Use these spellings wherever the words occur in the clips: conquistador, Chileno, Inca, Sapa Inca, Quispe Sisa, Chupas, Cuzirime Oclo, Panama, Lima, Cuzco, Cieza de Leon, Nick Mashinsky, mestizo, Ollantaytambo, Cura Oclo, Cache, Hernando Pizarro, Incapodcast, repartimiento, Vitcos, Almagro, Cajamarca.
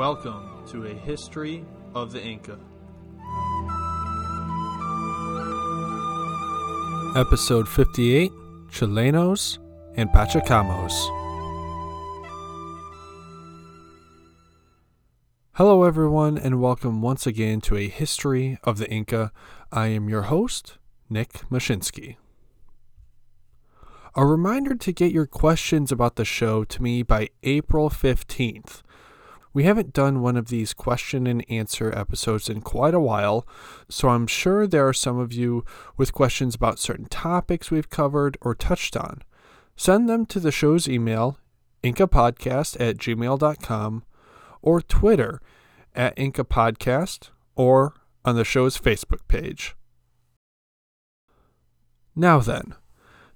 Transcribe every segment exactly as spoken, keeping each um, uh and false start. Welcome to A History of the Inca. Episode fifty-eight, Chilenos and Pachacamos. Hello everyone and welcome once again to A History of the Inca. I am your host, Nick Mashinsky. A reminder to get your questions about the show to me by April fifteenth. We haven't done one of these question and answer episodes in quite a while, so I'm sure there are some of you with questions about certain topics we've covered or touched on. Send them to the show's email, incapodcast at gmail dot com, or Twitter at incapodcast, or on the show's Facebook page. Now then,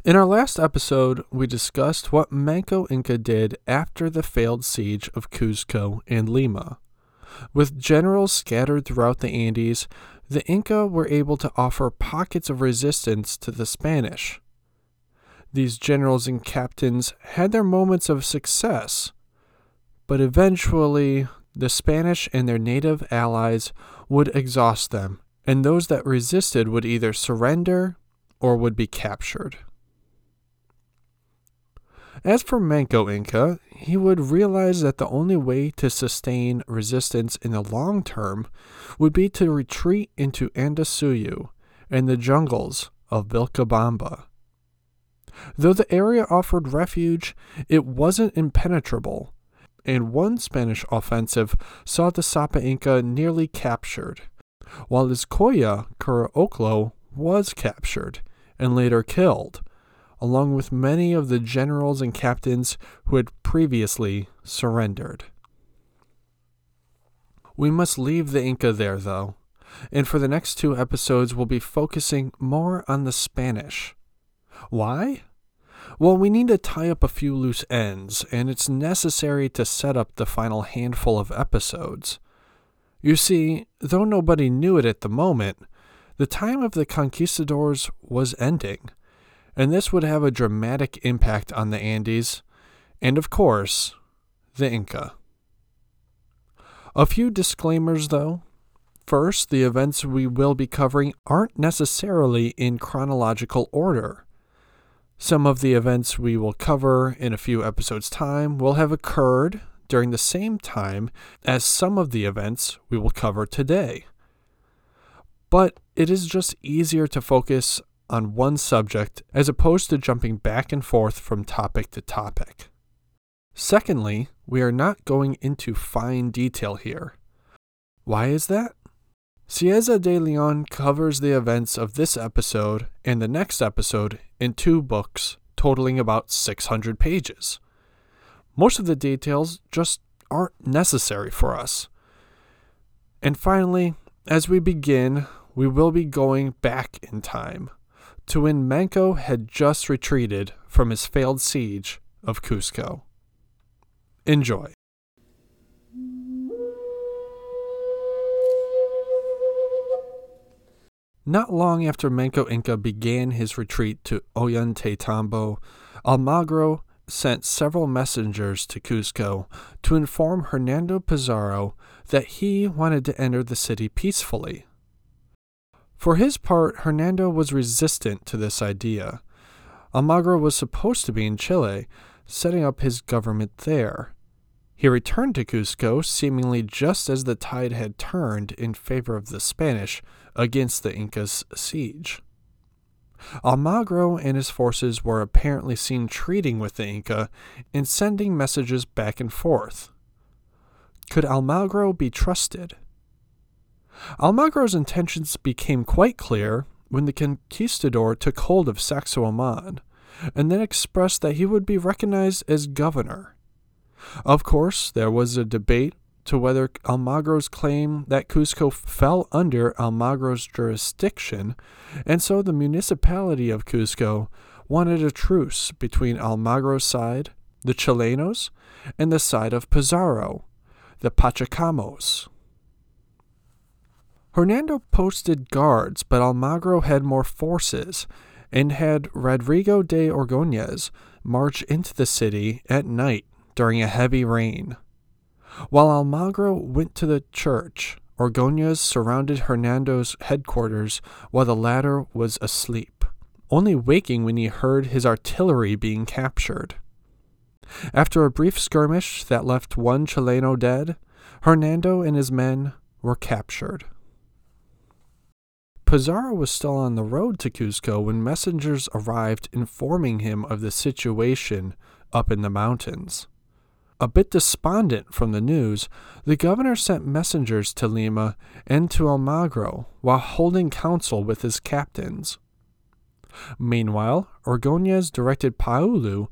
in our last episode, we discussed what Manco Inca did after the failed siege of Cuzco and Lima. With generals scattered throughout the Andes, the Inca were able to offer pockets of resistance to the Spanish. These generals and captains had their moments of success, but eventually the Spanish and their native allies would exhaust them, and those that resisted would either surrender or would be captured. As for Manco Inca, he would realize that the only way to sustain resistance in the long term would be to retreat into Andesuyu and the jungles of Vilcabamba. Though the area offered refuge, it wasn't impenetrable, and one Spanish offensive saw the Sapa Inca nearly captured, while his Coya, Cura Oclo, was captured and later killed, along with many of the generals and captains who had previously surrendered. We must leave the Inca there, though, and for the next two episodes we'll be focusing more on the Spanish. Why? Well, we need to tie up a few loose ends, and it's necessary to set up the final handful of episodes. You see, though nobody knew it at the moment, the time of the conquistadors was ending, and this would have a dramatic impact on the Andes, and of course, the Inca. A few disclaimers though. First, the events we will be covering aren't necessarily in chronological order. Some of the events we will cover in a few episodes' time will have occurred during the same time as some of the events we will cover today. But it is just easier to focus on one subject as opposed to jumping back and forth from topic to topic. Secondly, we are not going into fine detail here. Why is that? Cieza de Leon covers the events of this episode and the next episode in two books totaling about six hundred pages. Most of the details just aren't necessary for us. And finally, as we begin, we will be going back in time to when Manco had just retreated from his failed siege of Cuzco. Enjoy. Not long after Manco Inca began his retreat to Ollantaytambo, Almagro sent several messengers to Cuzco to inform Hernando Pizarro that he wanted to enter the city peacefully. For his part, Hernando was resistant to this idea. Almagro was supposed to be in Chile, setting up his government there. He returned to Cuzco, seemingly just as the tide had turned in favor of the Spanish against the Inca's siege. Almagro and his forces were apparently seen treating with the Inca and sending messages back and forth. Could Almagro be trusted? Almagro's intentions became quite clear when the conquistador took hold of Sacsayhuamán and then expressed that he would be recognized as governor. Of course, there was a debate to whether Almagro's claim that Cuzco fell under Almagro's jurisdiction, and so the municipality of Cuzco wanted a truce between Almagro's side, the Chilenos, and the side of Pizarro, the Pachacamos. Hernando posted guards, but Almagro had more forces and had Rodrigo de Orgonez march into the city at night during a heavy rain. While Almagro went to the church, Orgonez surrounded Hernando's headquarters while the latter was asleep, only waking when he heard his artillery being captured. After a brief skirmish that left one Chileno dead, Hernando and his men were captured. Pizarro was still on the road to Cuzco when messengers arrived informing him of the situation up in the mountains. A bit despondent from the news, the governor sent messengers to Lima and to Almagro while holding council with his captains. Meanwhile, Orgonez directed Paullu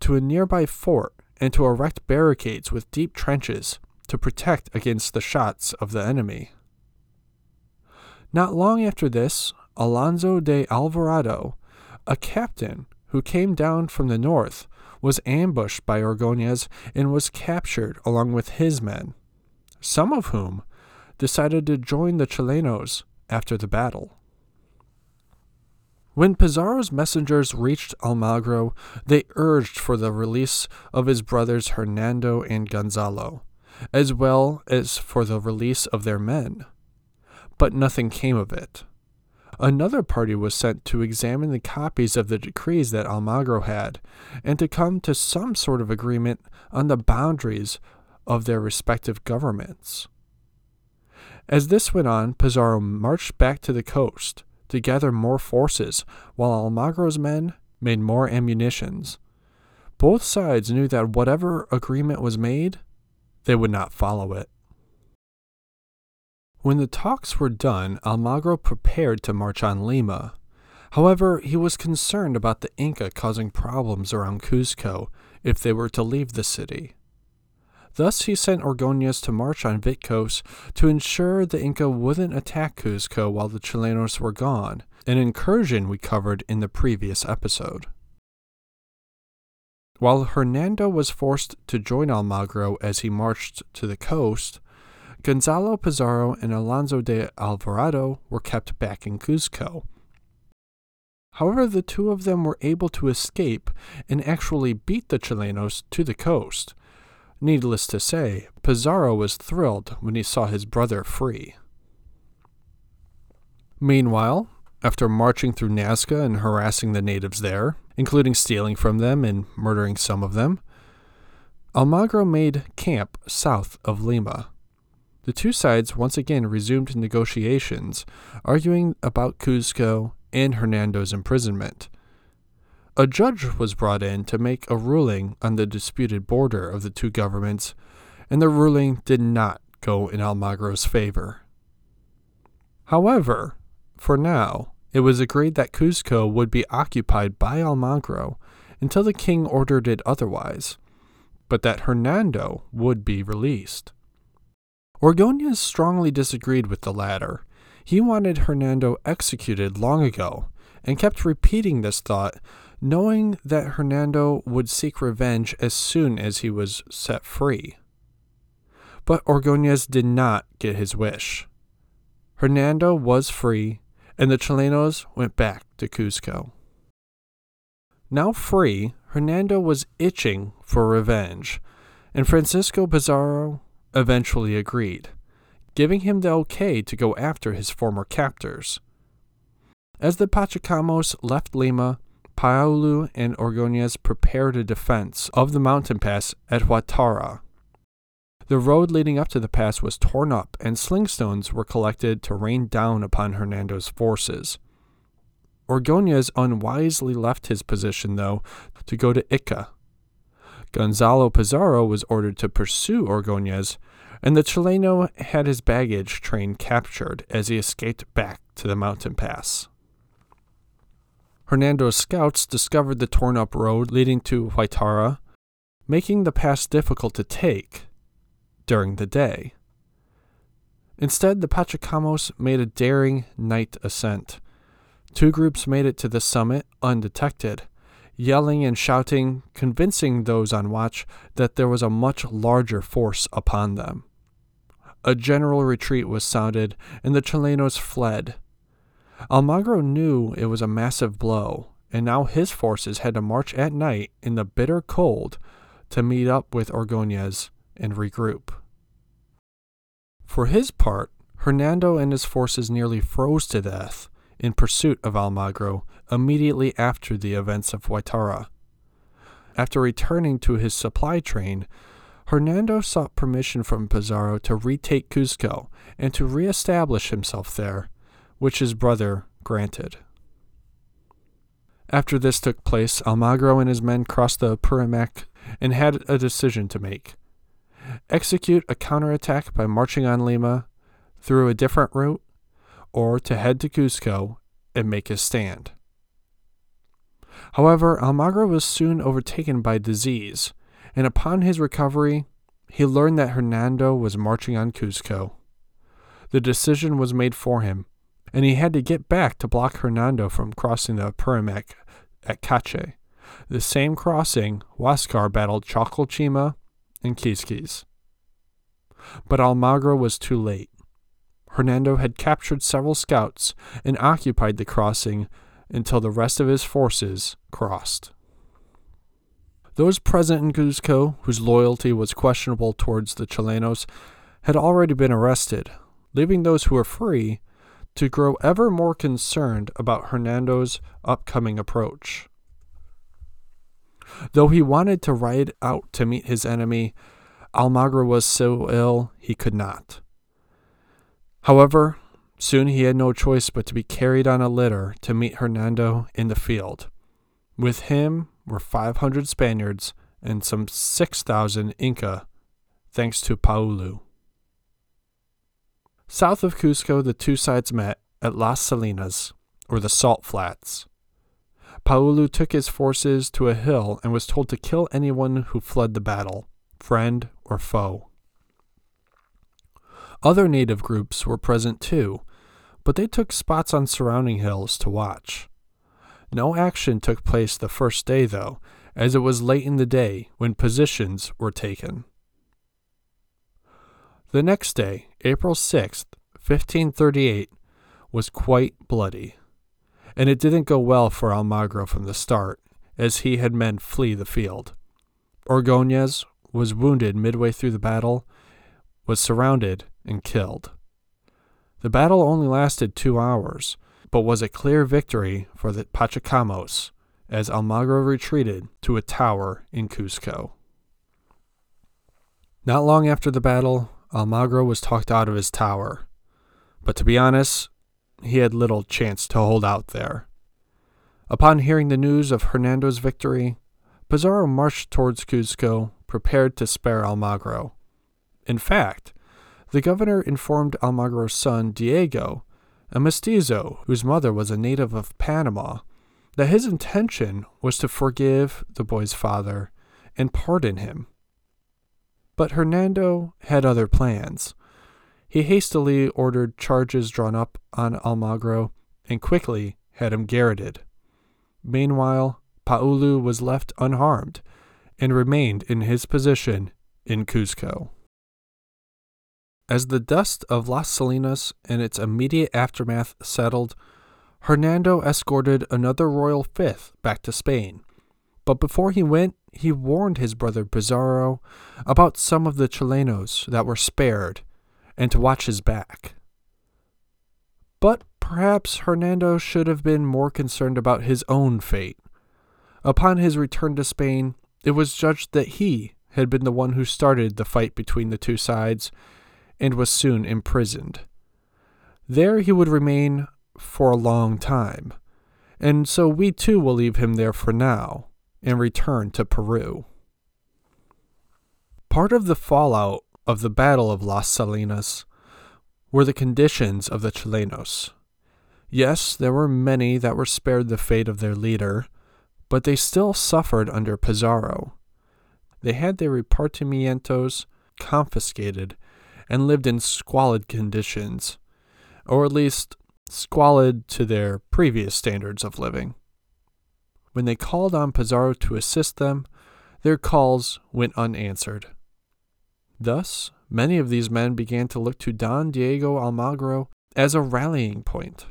to a nearby fort and to erect barricades with deep trenches to protect against the shots of the enemy. Not long after this, Alonso de Alvarado, a captain who came down from the north, was ambushed by Orgonez and was captured along with his men, some of whom decided to join the Chilenos after the battle. When Pizarro's messengers reached Almagro, they urged for the release of his brothers Hernando and Gonzalo, as well as for the release of their men. But nothing came of it. Another party was sent to examine the copies of the decrees that Almagro had, and to come to some sort of agreement on the boundaries of their respective governments. As this went on, Pizarro marched back to the coast to gather more forces, while Almagro's men made more ammunitions. Both sides knew that whatever agreement was made, they would not follow it. When the talks were done, Almagro prepared to march on Lima. However, he was concerned about the Inca causing problems around Cuzco if they were to leave the city. Thus, he sent Orgonez to march on Vitcos to ensure the Inca wouldn't attack Cuzco while the Chilenos were gone, an incursion we covered in the previous episode. While Hernando was forced to join Almagro as he marched to the coast, Gonzalo Pizarro and Alonso de Alvarado were kept back in Cuzco. However, the two of them were able to escape and actually beat the Chilenos to the coast. Needless to say, Pizarro was thrilled when he saw his brother free. Meanwhile, after marching through Nazca and harassing the natives there, including stealing from them and murdering some of them, Almagro made camp south of Lima. The two sides once again resumed negotiations, arguing about Cuzco and Hernando's imprisonment. A judge was brought in to make a ruling on the disputed border of the two governments, and the ruling did not go in Almagro's favor. However, for now, it was agreed that Cuzco would be occupied by Almagro until the king ordered it otherwise, but that Hernando would be released. Orgonez strongly disagreed with the latter. He wanted Hernando executed long ago, and kept repeating this thought, knowing that Hernando would seek revenge as soon as he was set free. But Orgonez did not get his wish. Hernando was free, and the Chilenos went back to Cuzco. Now free, Hernando was itching for revenge, and Francisco Pizarro eventually agreed, giving him the okay to go after his former captors. As the Pachacamos left Lima, Paullu and Orgonez prepared a defense of the mountain pass at Huaytará. The road leading up to the pass was torn up, and slingstones were collected to rain down upon Hernando's forces. Orgonez unwisely left his position, though, to go to Ica. Gonzalo Pizarro was ordered to pursue Orgonez, and the Chileno had his baggage train captured as he escaped back to the mountain pass. Hernando's scouts discovered the torn-up road leading to Huaytará, making the pass difficult to take during the day. Instead, the Pachacamos made a daring night ascent. Two groups made it to the summit undetected, yelling and shouting, convincing those on watch that there was a much larger force upon them. A general retreat was sounded, and the Chilenos fled. Almagro knew it was a massive blow, and now his forces had to march at night in the bitter cold to meet up with Orgonez and regroup. For his part, Hernando and his forces nearly froze to death in pursuit of Almagro immediately after the events of Huaytará. After returning to his supply train, Hernando sought permission from Pizarro to retake Cuzco and to reestablish himself there, which his brother granted. After this took place, Almagro and his men crossed the Purimac and had a decision to make. Execute a counterattack by marching on Lima through a different route, or to head to Cuzco and make his stand. However, Almagro was soon overtaken by disease, and upon his recovery, he learned that Hernando was marching on Cuzco. The decision was made for him, and he had to get back to block Hernando from crossing the Purimac at Cache. The same crossing, Huáscar battled Chalcolchima and Quisquis. But Almagro was too late. Hernando had captured several scouts and occupied the crossing until the rest of his forces crossed. Those present in Cuzco, whose loyalty was questionable towards the Chilenos, had already been arrested, leaving those who were free to grow ever more concerned about Hernando's upcoming approach. Though he wanted to ride out to meet his enemy, Almagro was so ill he could not. However, soon he had no choice but to be carried on a litter to meet Hernando in the field. With him were five hundred Spaniards and some six thousand Inca, thanks to Paullu. South of Cuzco, the two sides met at Las Salinas, or the Salt Flats. Paullu took his forces to a hill and was told to kill anyone who fled the battle, friend or foe. Other native groups were present too, but they took spots on surrounding hills to watch. No action took place the first day, though, as it was late in the day when positions were taken. The next day, April sixth, fifteen thirty-eight, was quite bloody, and it didn't go well for Almagro from the start, as he had men flee the field. Orgonez was wounded midway through the battle, was surrounded, and killed. The battle only lasted two hours, but was a clear victory for the Pachacamos, as Almagro retreated to a tower in Cuzco. Not long after the battle, Almagro was talked out of his tower, but to be honest, he had little chance to hold out there. Upon hearing the news of Hernando's victory, Pizarro marched towards Cuzco, prepared to spare Almagro. In fact, the governor informed Almagro's son, Diego, a mestizo whose mother was a native of Panama, that his intention was to forgive the boy's father and pardon him. But Hernando had other plans. He hastily ordered charges drawn up on Almagro and quickly had him garroted. Meanwhile, Paullu was left unharmed and remained in his position in Cuzco. As the dust of Las Salinas and its immediate aftermath settled, Hernando escorted another royal fifth back to Spain. But before he went, he warned his brother Pizarro about some of the Chilenos that were spared and to watch his back. But perhaps Hernando should have been more concerned about his own fate. Upon his return to Spain, it was judged that he had been the one who started the fight between the two sides and was soon imprisoned. There he would remain for a long time, and so we too will leave him there for now and return to Peru. Part of the fallout of the Battle of Las Salinas were the conditions of the Chilenos. Yes, there were many that were spared the fate of their leader, but they still suffered under Pizarro. They had their repartimientos confiscated and lived in squalid conditions, or at least squalid to their previous standards of living. When they called on Pizarro to assist them, their calls went unanswered. Thus, many of these men began to look to Don Diego Almagro as a rallying point.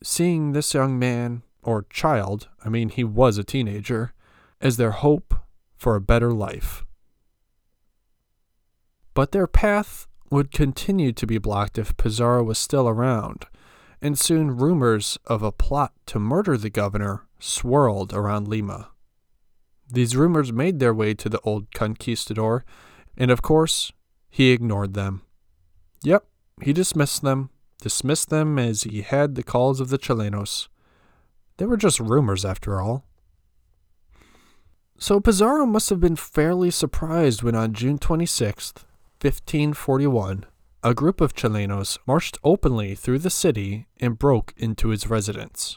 Seeing this young man, or child, I mean he was a teenager, as their hope for a better life. But their path would continue to be blocked if Pizarro was still around, and soon rumors of a plot to murder the governor swirled around Lima. These rumors made their way to the old conquistador, and of course, he ignored them. Yep, he dismissed them, dismissed them as he had the calls of the Chilenos. They were just rumors after all. So Pizarro must have been fairly surprised when on June twenty-sixth, fifteen forty-one, a group of Chilenos marched openly through the city and broke into his residence.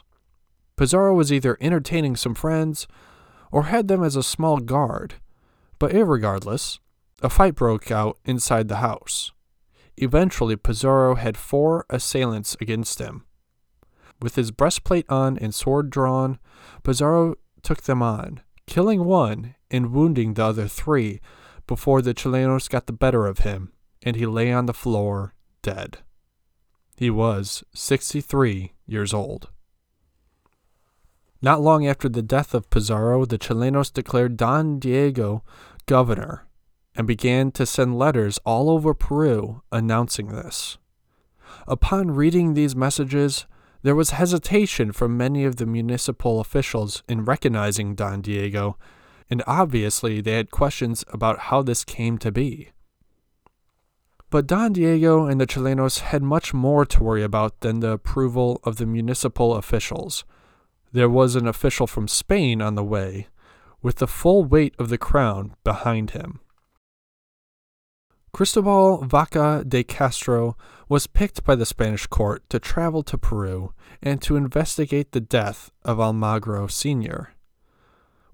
Pizarro was either entertaining some friends or had them as a small guard, but irregardless, a fight broke out inside the house. Eventually, Pizarro had four assailants against him. With his breastplate on and sword drawn, Pizarro took them on, killing one and wounding the other three, before the Chilenos got the better of him, and he lay on the floor, dead. He was sixty-three years old. Not long after the death of Pizarro, the Chilenos declared Don Diego governor, and began to send letters all over Peru announcing this. Upon reading these messages, there was hesitation from many of the municipal officials in recognizing Don Diego, and obviously they had questions about how this came to be. But Don Diego and the Chilenos had much more to worry about than the approval of the municipal officials. There was an official from Spain on the way, with the full weight of the crown behind him. Cristobal Vaca de Castro was picked by the Spanish court to travel to Peru and to investigate the death of Almagro Senior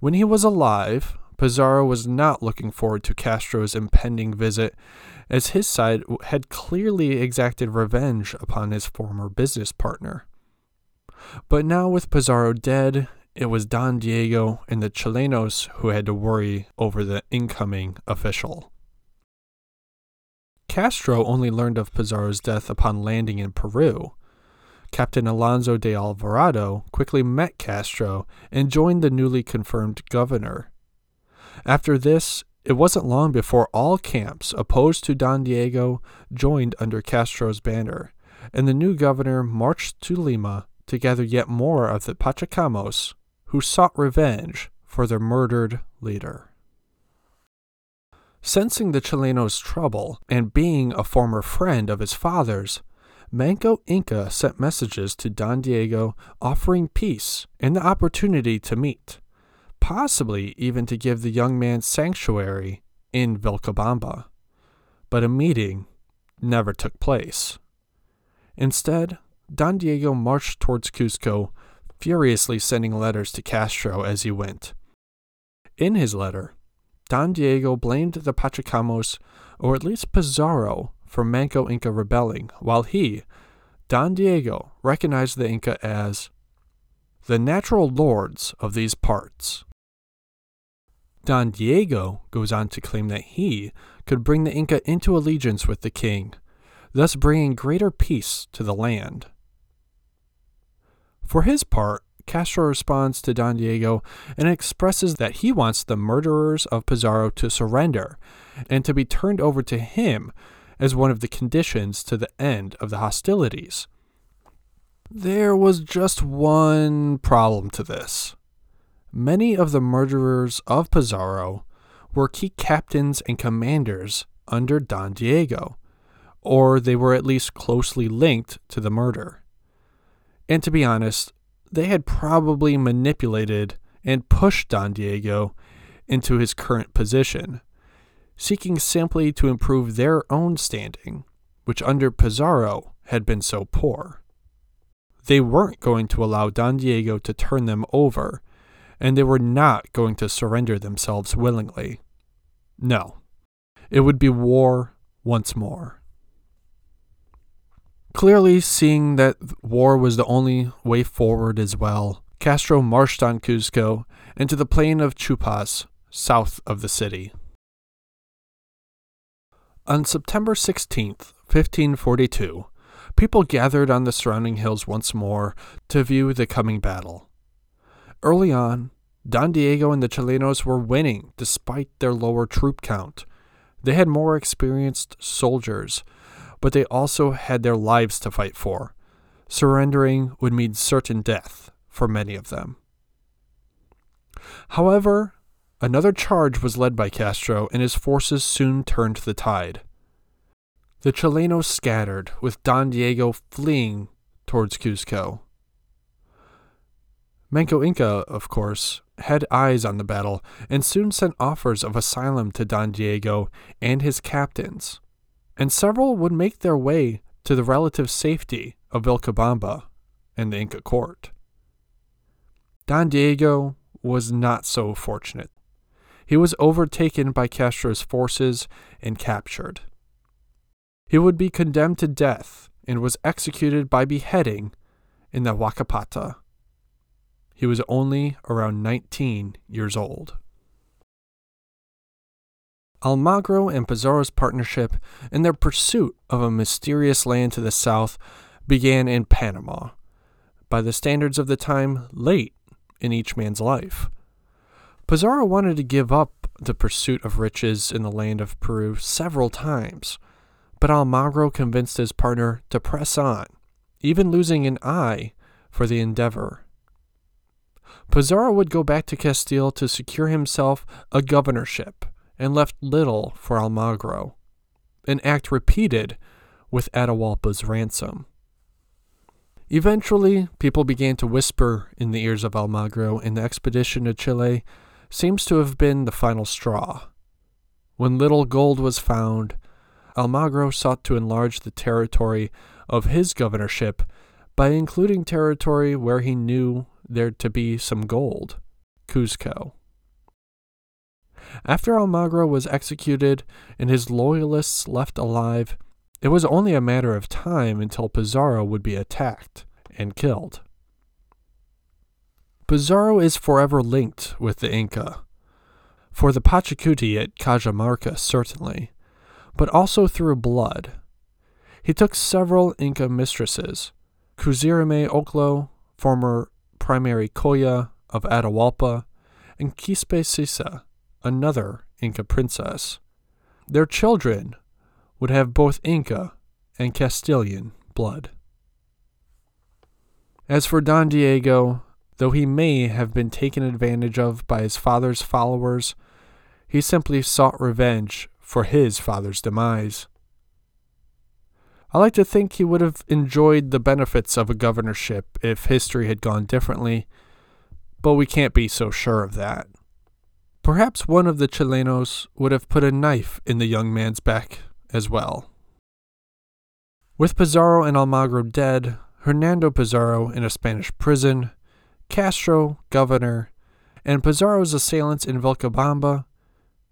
When he was alive, Pizarro was not looking forward to Castro's impending visit, as his side had clearly exacted revenge upon his former business partner. But now with Pizarro dead, it was Don Diego and the Chilenos who had to worry over the incoming official. Castro only learned of Pizarro's death upon landing in Peru. Captain Alonso de Alvarado quickly met Castro and joined the newly confirmed governor. After this, it wasn't long before all camps opposed to Don Diego joined under Castro's banner, and the new governor marched to Lima to gather yet more of the Pachacamos, who sought revenge for their murdered leader. Sensing the Chilenos' trouble and being a former friend of his father's, Manco Inca sent messages to Don Diego offering peace and the opportunity to meet, possibly even to give the young man sanctuary in Vilcabamba. But a meeting never took place. Instead, Don Diego marched towards Cuzco, furiously sending letters to Castro as he went. In his letter, Don Diego blamed the Pachacamos, or at least Pizarro, for Manco Inca rebelling, while he, Don Diego, recognized the Inca as the natural lords of these parts. Don Diego goes on to claim that he could bring the Inca into allegiance with the king, thus bringing greater peace to the land. For his part, Castro responds to Don Diego and expresses that he wants the murderers of Pizarro to surrender and to be turned over to him as one of the conditions to the end of the hostilities. There was just one problem to this. Many of the murderers of Pizarro were key captains and commanders under Don Diego, or they were at least closely linked to the murder. And to be honest, they had probably manipulated and pushed Don Diego into his current position, seeking simply to improve their own standing, which under Pizarro had been so poor. They weren't going to allow Don Diego to turn them over, and they were not going to surrender themselves willingly. No, it would be war once more. Clearly seeing that war was the only way forward as well, Castro marched on Cuzco and to the plain of Chupas, south of the city. On September sixteenth, fifteen forty-two, people gathered on the surrounding hills once more to view the coming battle. Early on, Don Diego and the Chilenos were winning despite their lower troop count, They had more experienced soldiers, but they also had their lives to fight for. Surrendering would mean certain death for many of them. However, another charge was led by Castro, and his forces soon turned the tide. The Chilenos scattered, with Don Diego fleeing towards Cuzco. Manco Inca, of course, had eyes on the battle and soon sent offers of asylum to Don Diego and his captains, and several would make their way to the relative safety of Vilcabamba and the Inca court. Don Diego was not so fortunate. He was overtaken by Castro's forces and captured. He would be condemned to death and was executed by beheading in the Huacapata. He was only around nineteen years old. Almagro and Pizarro's partnership in their pursuit of a mysterious land to the south began in Panama, by the standards of the time, late in each man's life. Pizarro wanted to give up the pursuit of riches in the land of Peru several times, but Almagro convinced his partner to press on, even losing an eye for the endeavor. Pizarro would go back to Castile to secure himself a governorship and left little for Almagro, an act repeated with Atahualpa's ransom. Eventually, people began to whisper in the ears of Almagro, and the expedition to Chile seems to have been the final straw. When little gold was found, Almagro sought to enlarge the territory of his governorship by including territory where he knew there to be some gold, Cuzco. After Almagro was executed and his loyalists left alive, it was only a matter of time until Pizarro would be attacked and killed. Pizarro is forever linked with the Inca, for the Pachacuti at Cajamarca certainly, but also through blood. He took several Inca mistresses, Cuzirime Oclo, former primary Coya of Atahualpa, and Quispe Sisa, another Inca princess. Their children would have both Inca and Castilian blood. As for Don Diego, though he may have been taken advantage of by his father's followers, he simply sought revenge for his father's demise. I like to think he would have enjoyed the benefits of a governorship if history had gone differently, but we can't be so sure of that. Perhaps one of the Chilenos would have put a knife in the young man's back as well. With Pizarro and Almagro dead, Hernando Pizarro in a Spanish prison, Castro governor, and Pizarro's assailants in Vilcabamba,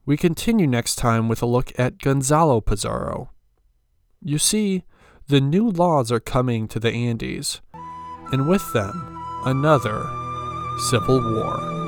we continue next time with a look at Gonzalo Pizarro. You see, the new laws are coming to the Andes, and with them, another civil war.